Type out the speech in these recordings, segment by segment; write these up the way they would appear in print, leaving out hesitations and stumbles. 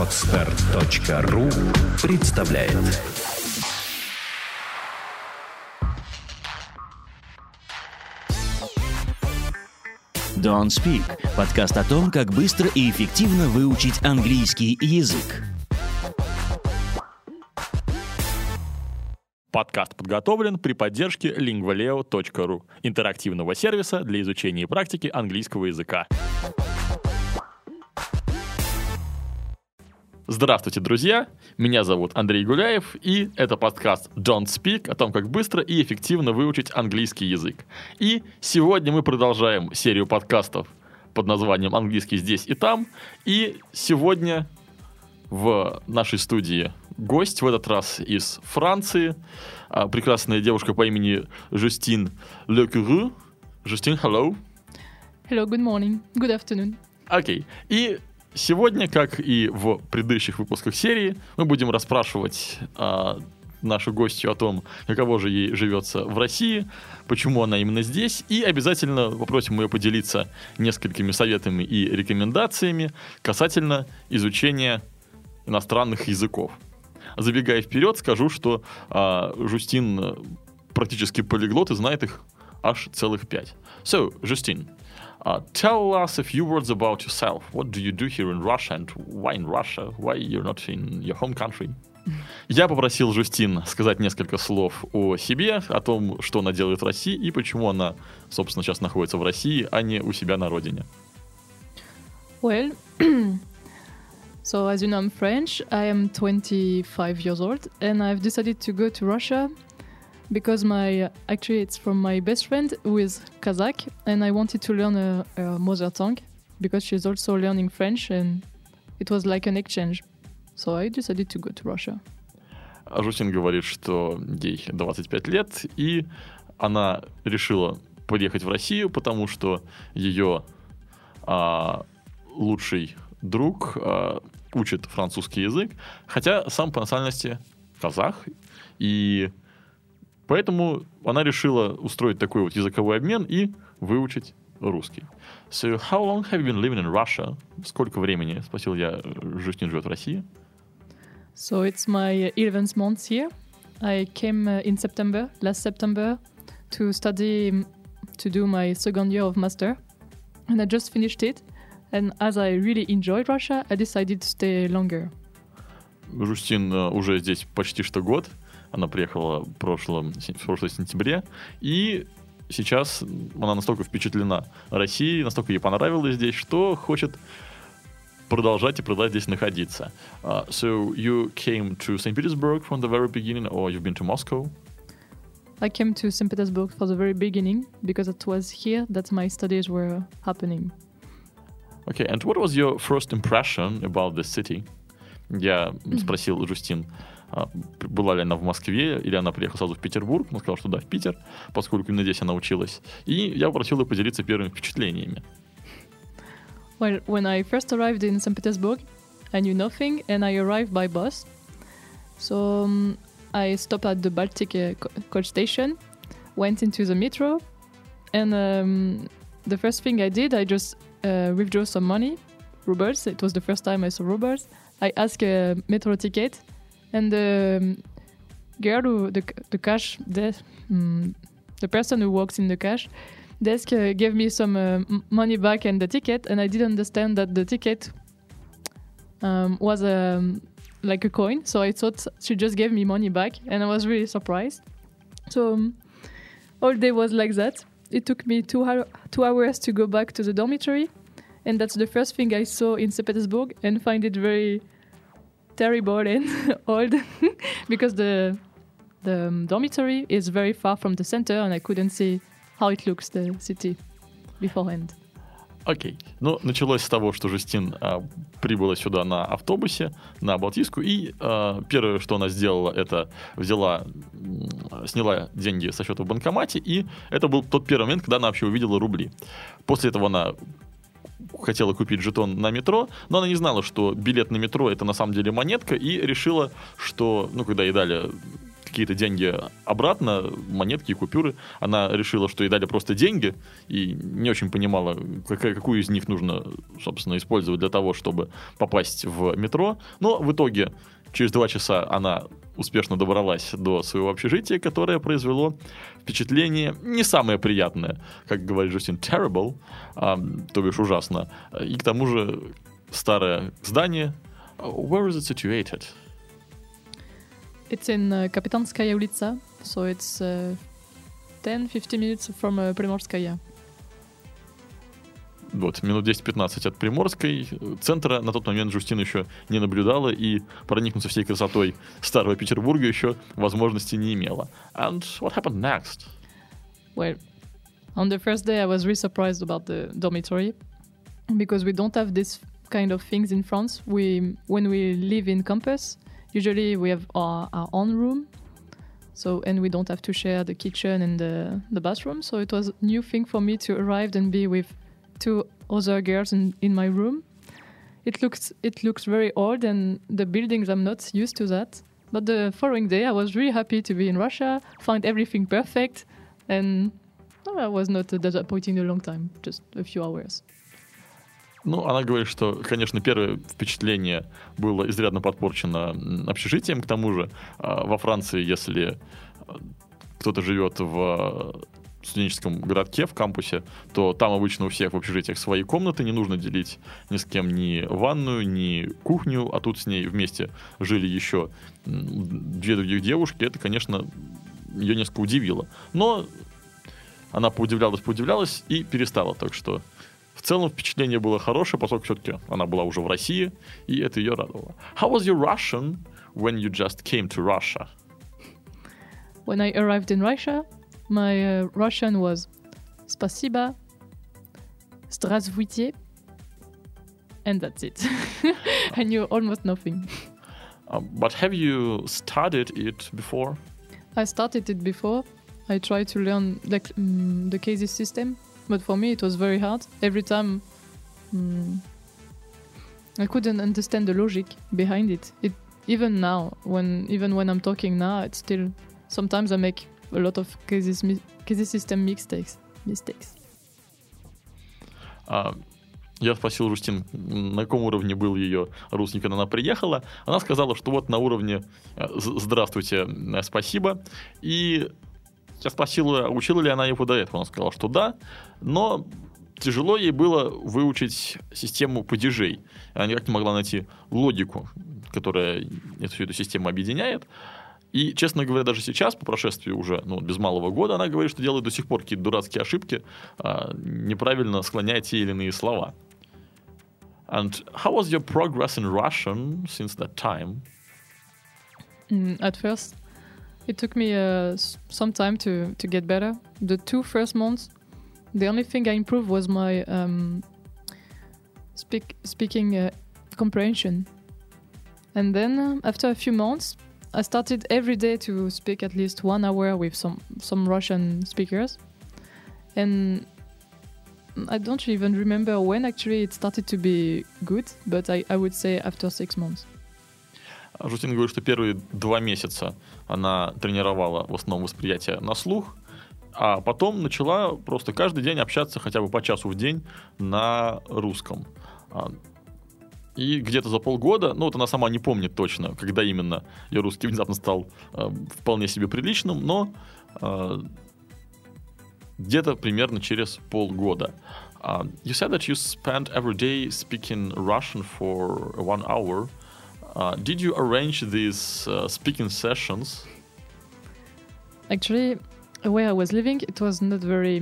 Podcast.ru представляет. Don't Speak – подкаст о том, как быстро и эффективно выучить английский язык. Подкаст подготовлен при поддержке lingualeo.ru – интерактивного сервиса для изучения и практики английского языка. Здравствуйте, друзья! Меня зовут Андрей Гуляев, и это подкаст Don't Speak о том, как быстро и эффективно выучить английский язык. И сегодня мы продолжаем серию подкастов под названием «Английский здесь и там». И сегодня в нашей студии гость, в этот раз из Франции, прекрасная девушка по имени Жюстин Лекуру. Жюстин, hello. Hello, good morning, good afternoon. Окей. И сегодня, как и в предыдущих выпусках серии, мы будем расспрашивать нашу гостью о том, каково же ей живется в России, почему она именно здесь, и обязательно попросим ее поделиться несколькими советами и рекомендациями касательно изучения иностранных языков. Забегая вперед, скажу, что Жюстин практически полиглот и знает их аж целых 5. So, Жюстин. Tell us a few words about yourself. What do you do here in Russia and why in Russia? Why you're not in your home country? Я попросил Жюстин сказать несколько слов о себе, о том, что она делает в России и почему она, собственно, сейчас находится в России, а не у себя на родине. Well, so as you know, I'm French. I am 25 years old and I've decided to go to Russia because it's from my best friend who is Kazakh, and I wanted to learn her mother tongue because she's also learning French, and it was like an exchange. So I decided to go to Russia. Жюстин говорит, что ей 25 лет, и она решила поехать в Россию, потому что ее лучший друг учит французский язык, хотя сам по национальности казах, и поэтому она решила устроить такой вот языковой обмен и выучить русский. So, how long have you been living in Russia? Сколько времени, спросил я, Жюстин живет в России? So, it's my 11th month here. I came in September, last September, to study, to do my second year of master. And I just finished it. And as I really enjoyed Russia, I decided to stay longer. Жюстин уже здесь почти что год. Она приехала в прошлом сентябре, и сейчас она настолько впечатлена Россией, настолько ей понравилось здесь, что хочет продолжать здесь находиться. So you came to St. Petersburg from the very beginning, or you've been to Moscow? I came to St. Petersburg from the very beginning because it was here that my studies were happening. Okay, and what was your first impression about the city? Я спросил Жюстин, была ли она в Москве, или она приехала сразу в Петербург. Она сказала, что да, в Питер, поскольку именно здесь она училась. И я попросил ее поделиться первыми впечатлениями. Well, when I first arrived in St. Petersburg, I knew nothing, and I arrived by bus. So I stopped at the Baltic coach station, went into the metro, and the first thing I did, I just withdrew some money, rubles. It was the first time I saw rubles. I asked a metro ticket, and the person who works in the cash desk gave me some money back and the ticket, and I didn't understand that the ticket was like a coin, so I thought she just gave me money back, and I was really surprised. So all day was like that. It took me two hours to go back to the dormitory, and that's the first thing I saw in St. Petersburg and find it very terrible and old because the dormitory is very far from the center and I couldn't see how it looks the city beforehand. Окей. Ну, началось с того, что Жюстин прибыла сюда на автобусе, на Балтийскую, и первое, что она сделала, это сняла деньги со счета в банкомате, и это был тот первый момент, когда она вообще увидела рубли. После этого она хотела купить жетон на метро, но она не знала, что билет на метро — это на самом деле монетка, и решила, что, когда ей дали какие-то деньги обратно, монетки и купюры. Она решила, что ей дали просто деньги, и не очень понимала, какую из них нужно, собственно, использовать для того, чтобы попасть в метро. Но в итоге через 2 часа она успешно добралась до своего общежития, которое произвело впечатление не самое приятное, как говорит Жюстин, terrible, то бишь ужасно. И к тому же старое здание. Where is it situated? It's in Капитанская улица, so it's 10-15 minutes from Приморская. Вот, минут 10-15 от Приморской. Центра на тот момент Жюстин еще не наблюдала и проникнуться всей красотой старого Петербурга еще возможности не имела. And what happened next? Well, on the first day I was really surprised about the dormitory because we don't have this kind of things in France. When we live in campus, usually we have our own room, so and we don't have to share the kitchen and the bathroom. So it was a new thing for me to arrive and be with 2 other girls in my room. It looks very old, and the buildings, I'm not used to that. But the following day, I was really happy to be in Russia, find everything perfect, and I was not disappointed a long time, just a few hours. Ну, она говорит, что, конечно, первое впечатление было изрядно подпорчено общежитием. К тому же, во Франции, если кто-то живет в студенческом городке, в кампусе, то там обычно у всех в общежитиях свои комнаты, не нужно делить ни с кем ни ванную, ни кухню, а тут с ней вместе жили еще 2 других девушки, это, конечно, ее несколько удивило. Но она поудивлялась и перестала, так что в целом впечатление было хорошее, поскольку все-таки она была уже в России, и это ее радовало. How was your Russian when you just came to Russia? When I arrived in Russia, my Russian was спасибо, здравствуйте, and that's it. I knew almost nothing. But have you studied it before? I started it before. I tried to learn the cases system, but for me it was very hard. Every time I couldn't understand the logic behind it. Even now, when I'm talking now, it's still sometimes I make a lot of cases system mistakes. Я спросил Жюстин, на каком уровне был ее русский, когда она приехала. Она сказала, что вот на уровне «Здравствуйте, спасибо». И я спросил, учила ли она его до этого. Она сказала, что да, но тяжело ей было выучить систему падежей. Она никак не могла найти логику, которая всю эту систему объединяет. И, честно говоря, даже сейчас, по прошествии уже без малого года, она говорит, что делает до сих пор какие-то дурацкие ошибки, неправильно склоняя те или иные слова. And how was your progress in Russian since that time? At first, it took me some time to get better. The 2 first months, the only thing I improved was my speaking comprehension. And then, after a few months, I started every day to speak at least 1 hour with some Russian speakers, and I don't even remember when actually it started to be good, but I would say after 6 months. Жюстин говорит, что первые 2 месяца она тренировала в основном восприятие на слух, а потом начала просто каждый день общаться хотя бы по часу в день на русском. И где-то за полгода, она сама не помнит точно, когда именно ее русский внезапно стал вполне себе приличным, но где-то примерно через полгода. You said that you spent every day speaking Russian for 1 hour. Did you arrange these speaking sessions? Actually, where I was living, it was not very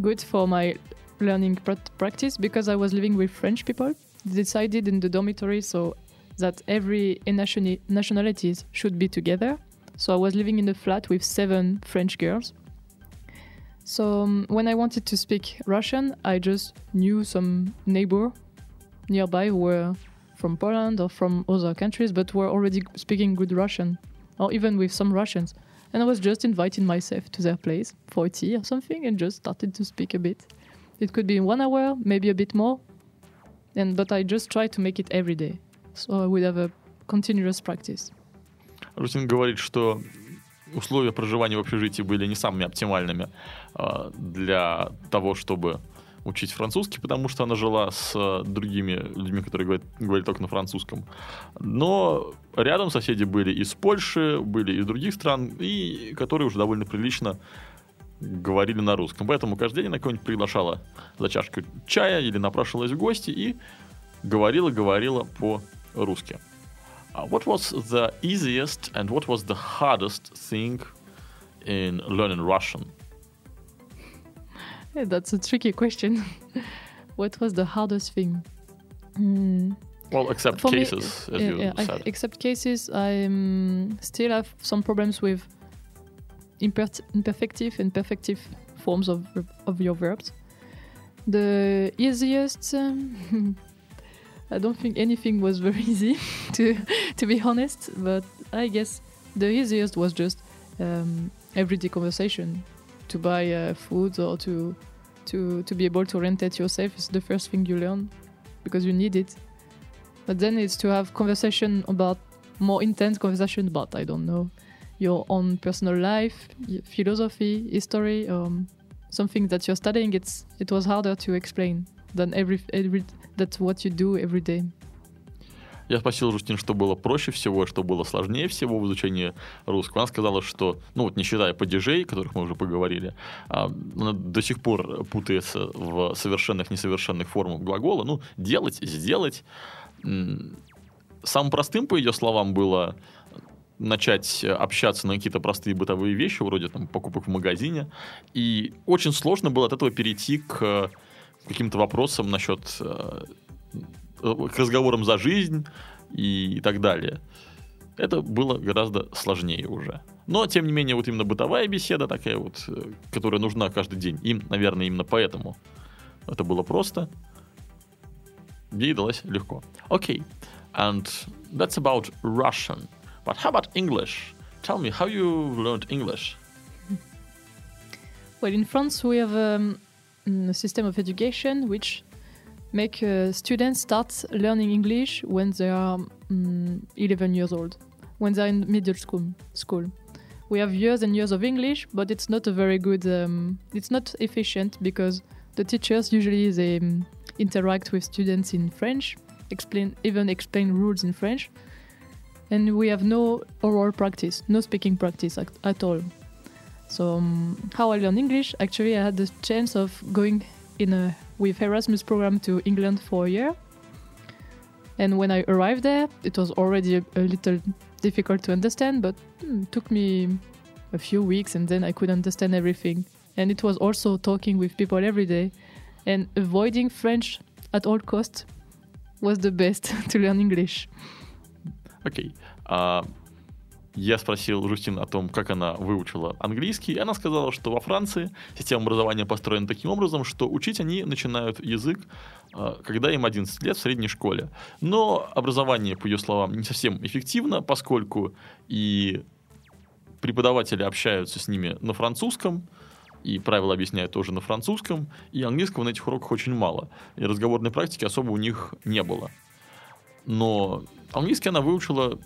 good for my learning practice because I was living with French people. They decided in the dormitory so that every nationalities should be together. So I was living in a flat with 7 French girls. So when I wanted to speak Russian, I just knew some neighbor nearby who were from Poland or from other countries but were already speaking good Russian or even with some Russians. And I was just inviting myself to their place for tea or something and just started to speak a bit. It could be 1 hour, maybe a bit more, but I just try to make it every day, so I would have a continuous practice. Жюстин говорит, что условия проживания в общежитии были не самыми оптимальными для того, чтобы учить французский, потому что она жила с другими людьми, которые говорят только на французском. Но рядом соседи были из Польши, были из других стран, и которые уже довольно прилично говорили на русском. Поэтому каждый день она кого-нибудь приглашала за чашкой чая или напрашивалась в гости и говорила по-русски. What was the easiest and what was the hardest thing in learning Russian? Yeah, that's a tricky question. What was the hardest thing? Well, except for cases, me, as you said. Except cases, I still have some problems with imperfective and perfective forms of your verbs. The easiest, I don't think anything was very easy, to be honest, but I guess the easiest was just everyday conversation. To buy food or to be able to rent it yourself is the first thing you learn because you need it. But then it's to have conversation about more intense conversation about, I don't know, your own personal life, philosophy, history, something that you're studying. It was harder to explain than every that's what you do every day. Я спросил Жюстин, что было проще всего, что было сложнее всего в изучении русского. Она сказала, что, не считая падежей, о которых мы уже поговорили, она до сих пор путается в совершенных, несовершенных формах глагола. Делать, сделать. Самым простым, по ее словам, было начать общаться на какие-то простые бытовые вещи, вроде покупок в магазине. И очень сложно было от этого перейти к каким-то вопросам насчет... к разговорам за жизнь и так далее. Это было гораздо сложнее уже. Но, тем не менее, вот именно бытовая беседа такая вот, которая нужна каждый день. Им, наверное, именно поэтому это было просто. Ей далось легко. Okay, and that's about Russian. But how about English? Tell me, how you learned English? Well, in France we have a system of education which make students start learning English when they are 11 years old, when they are in middle school. We have years and years of English, but it's not a very good, it's not efficient because the teachers usually they interact with students in French, explain rules in French, and we have no oral practice, no speaking practice at all. So how I learned English, actually I had the chance of going with Erasmus program to England for a year. And when I arrived there, it was already a little difficult to understand, but it took me a few weeks and then I could understand everything. And it was also talking with people every day. And avoiding French at all costs was the best to learn English. Okay. Я спросил Жюстин о том, как она выучила английский, и она сказала, что во Франции система образования построена таким образом, что учить они начинают язык, когда им 11 лет в средней школе. Но образование, по ее словам, не совсем эффективно, поскольку и преподаватели общаются с ними на французском, и правила объясняют тоже на французском, и английского на этих уроках очень мало, и разговорной практики особо у них не было. Но английский она выучила...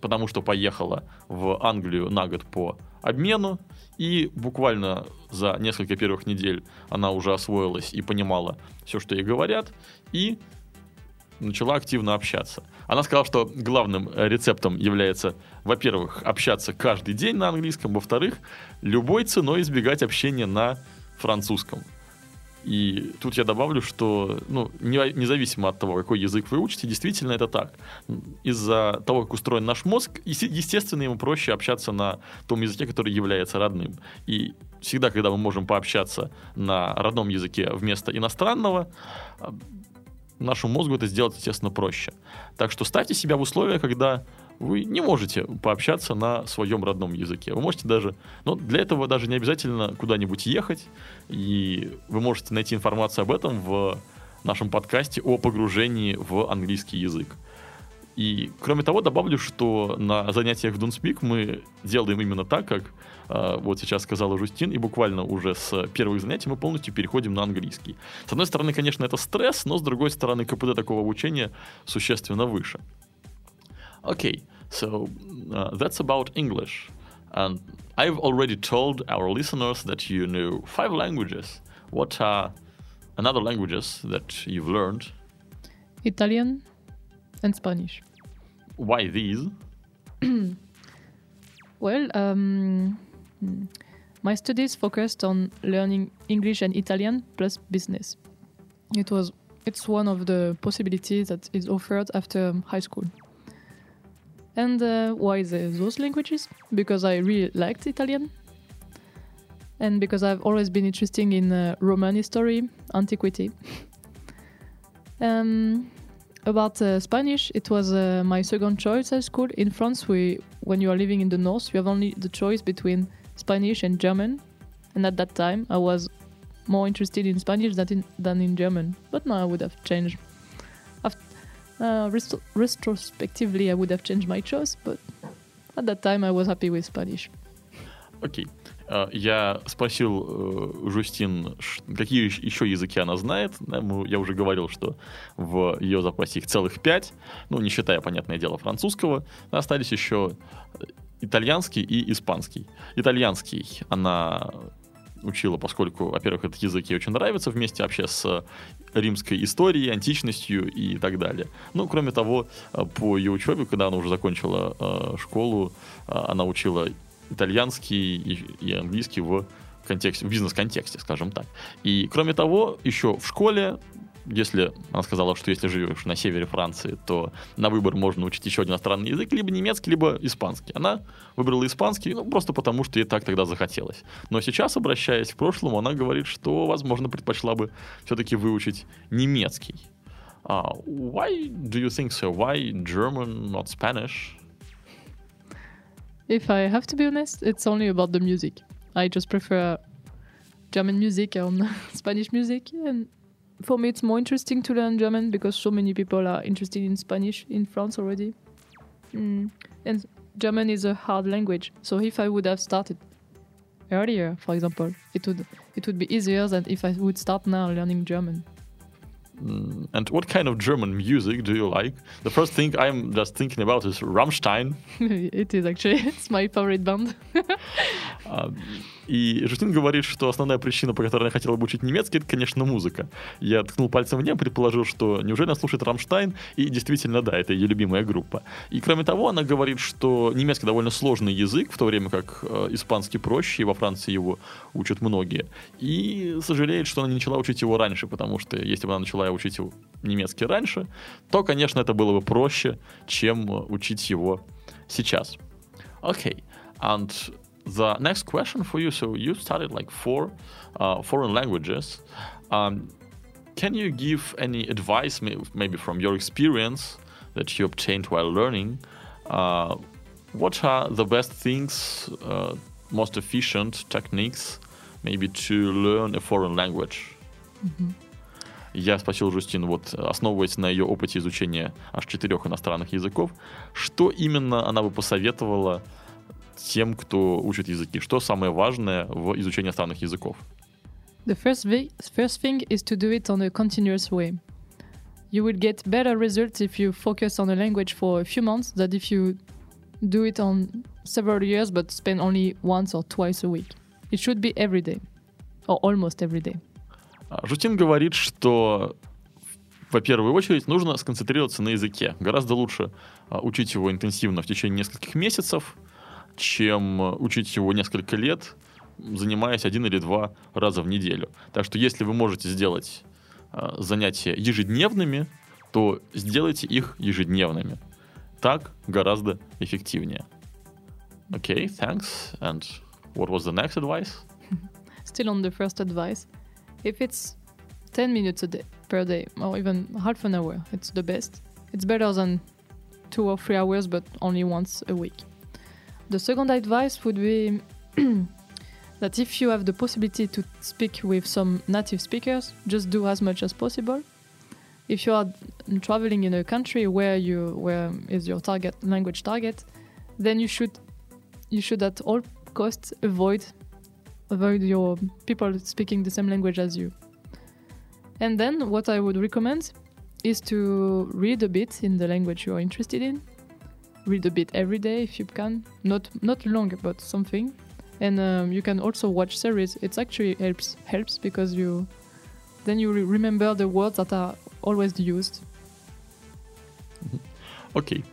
потому что поехала в Англию на год по обмену, и буквально за несколько первых недель она уже освоилась и понимала все, что ей говорят, и начала активно общаться. Она сказала, что главным рецептом является, во-первых, общаться каждый день на английском, во-вторых, любой ценой избегать общения на французском. И тут я добавлю, что независимо от того, какой язык вы учите, действительно это так. Из-за того, как устроен наш мозг, естественно, ему проще общаться на том языке, который является родным. И всегда, когда мы можем пообщаться на родном языке вместо иностранного, нашему мозгу это сделать, естественно, проще. Так что ставьте себя в условия, когда вы не можете пообщаться на своем родном языке. Вы можете даже... Но для этого даже не обязательно куда-нибудь ехать. И вы можете найти информацию об этом в нашем подкасте о погружении в английский язык. И, кроме того, добавлю, что на занятиях в Don't Speak мы делаем именно так, как вот сейчас сказала Жюстин, и буквально уже с первых занятий мы полностью переходим на английский. С одной стороны, конечно, это стресс, но с другой стороны, КПД такого обучения существенно выше. Окей, So that's about English. And I've already told our listeners that you know 5 languages. What are another languages that you've learned? Italian and Spanish. Why these? Well, my studies focused on learning English and Italian plus business. It's one of the possibilities that is offered after high school. And why those languages? Because I really liked Italian. And because I've always been interested in Roman history, antiquity. About Spanish, it was my second choice at school. In France, when you are living in the north, you have only the choice between Spanish and German. And at that time, I was more interested in Spanish than in German. But now I would have changed. Retrospectively, I would have changed my choice, but at that time I was happy with Spanish. Окей. Я спросил Жюстин, какие еще языки она знает. Я уже говорил, что в ее запасе их целых 5, ну, не считая, понятное дело, французского. Остались еще итальянский и испанский. Итальянский она учила, поскольку, во-первых, этот язык ей очень нравится, вместе вообще с римской историей, античностью и так далее. Ну, кроме того, по ее учебе, когда она уже закончила школу, она учила итальянский и английский в бизнес-контексте, скажем так. И, кроме того, еще в школе, она сказала, что если живешь на севере Франции, то на выбор можно учить еще один иностранный язык, либо немецкий, либо испанский. Она выбрала испанский, просто потому, что ей так тогда захотелось. Но сейчас, обращаясь к прошлому, она говорит, что, возможно, предпочла бы все-таки выучить немецкий. Why do you think so? Why German, not Spanish? If I have to be honest, it's only about the music. I just prefer German music and Spanish music. And for me, it's more interesting to learn German because so many people are interested in Spanish in France already. And German is a hard language. So if I would have started earlier, for example, it would be easier than if I would start now learning German. And what kind of German music do you like? The first thing I'm just thinking about is Rammstein. It is actually. It's my favorite band. И Жюстин говорит, что основная причина, по которой она хотела бы учить немецкий, это, конечно, музыка. Я ткнул пальцем в небо, предположил, что неужели она слушает Rammstein? И действительно, да, это ее любимая группа. И кроме того, она говорит, что немецкий довольно сложный язык, в то время как испанский проще, и во Франции его учат многие. И сожалеет, что она не начала учить его раньше, потому что если бы она начала учить немецкий раньше, то, конечно, это было бы проще, чем учить его сейчас. Okay, and the next question for you. So you studied like 4 foreign languages. Can you give any advice, maybe from your experience that you obtained while learning? What are the best things, most efficient techniques, maybe to learn a foreign language? Mm-hmm. Я спросил Жюстин, основываясь на ее опыте изучения аж 4 иностранных языков, что именно она бы посоветовала тем, кто учит языки? Что самое важное в изучении иностранных языков? The first thing is to do it on a continuous way. You will get better results if you focus on a language for a few months than if you do it on several years but spend only once or twice a week. It should be every day, or almost every day. Жюстин говорит, что в первую очередь нужно сконцентрироваться на языке. Гораздо лучше учить его интенсивно в течение нескольких месяцев, чем учить его несколько лет, занимаясь 1 или 2 раза в неделю. Так что если вы можете сделать занятия ежедневными, то сделайте их ежедневными. Так гораздо эффективнее. Okay, thanks. And what was the next advice? Still on the first advice. If it's 10 minutes per day, or even half an hour, it's the best. It's better than 2 or 3 hours, but only once a week. The second advice would be that if you have the possibility to speak with some native speakers, just do as much as possible. If you are traveling in a country where is your language target, then you should at all costs avoid your people speaking the same language as you. And then what I would recommend is to read a bit in the language you are interested in, read a bit every day if you can, not long but something, and you can also watch series. It actually helps because you remember the words that are always used. Окей.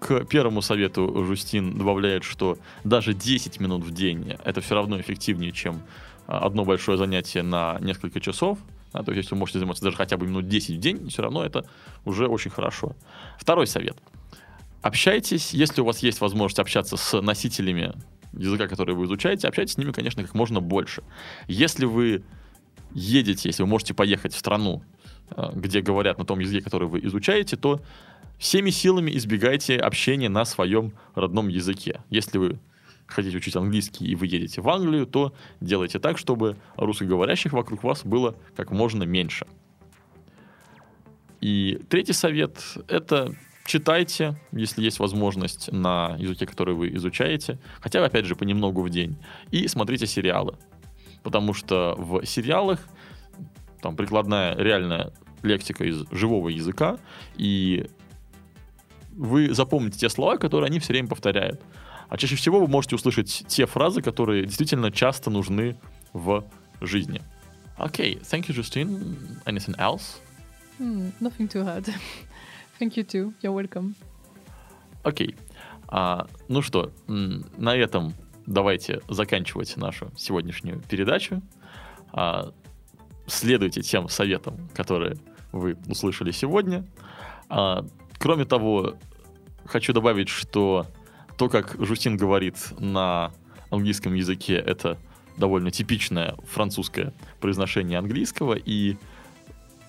К первому совету Жюстин добавляет, что даже 10 минут в день это все равно эффективнее, чем одно большое занятие на несколько часов. То есть, если вы можете заниматься даже хотя бы минут 10 в день, все равно это уже очень хорошо. Второй совет. Общайтесь, если у вас есть возможность общаться с носителями языка, который вы изучаете, общайтесь с ними, конечно, как можно больше. Если вы едете, если вы можете поехать в страну, где говорят на том языке, который вы изучаете, то всеми силами избегайте общения на своем родном языке. Если вы хотите учить английский и вы едете в Англию, то делайте так, чтобы русскоговорящих вокруг вас было как можно меньше. И третий совет – это читайте, если есть возможность, на языке, который вы изучаете, хотя бы, опять же, понемногу в день, и смотрите сериалы. Потому что в сериалах там прикладная реальная лексика из живого языка, и вы запомните те слова, которые они все время повторяют. А чаще всего вы можете услышать те фразы, которые действительно часто нужны в жизни. Окей, thank you, Justine. Anything else? Nothing too hard. Thank you too. You're welcome. Окей. Ну что, на этом давайте заканчивать нашу сегодняшнюю передачу. Следуйте тем советам, которые вы услышали сегодня. Кроме того, хочу добавить, что то, как Жюстин говорит на английском языке, это довольно типичное французское произношение английского. И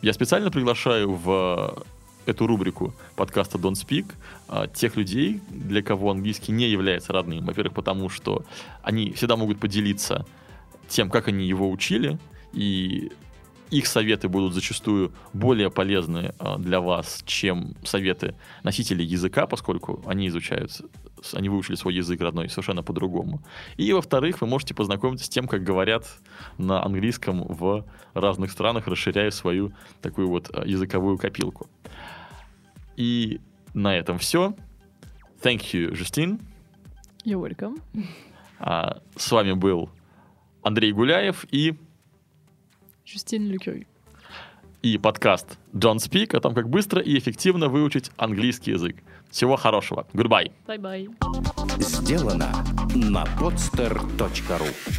я специально приглашаю в эту рубрику подкаста Don't Speak тех людей, для кого английский не является родным. Во-первых, потому что они всегда могут поделиться тем, как они его учили, и их советы будут зачастую более полезны для вас, чем советы носителей языка, поскольку они изучают, они выучили свой язык родной совершенно по-другому. И, во-вторых, вы можете познакомиться с тем, как говорят на английском в разных странах, расширяя свою такую вот языковую копилку. И на этом все. Thank you, Жюстин. You're welcome. С вами был Андрей Гуляев и Жюстин Лекуру. И подкаст Don't Speak о том, как быстро и эффективно выучить английский язык. Всего хорошего. Goodbye. Bye-bye. Сделано на podster.ru.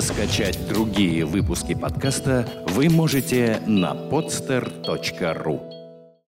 Скачать другие выпуски подкаста вы можете на podster.ru.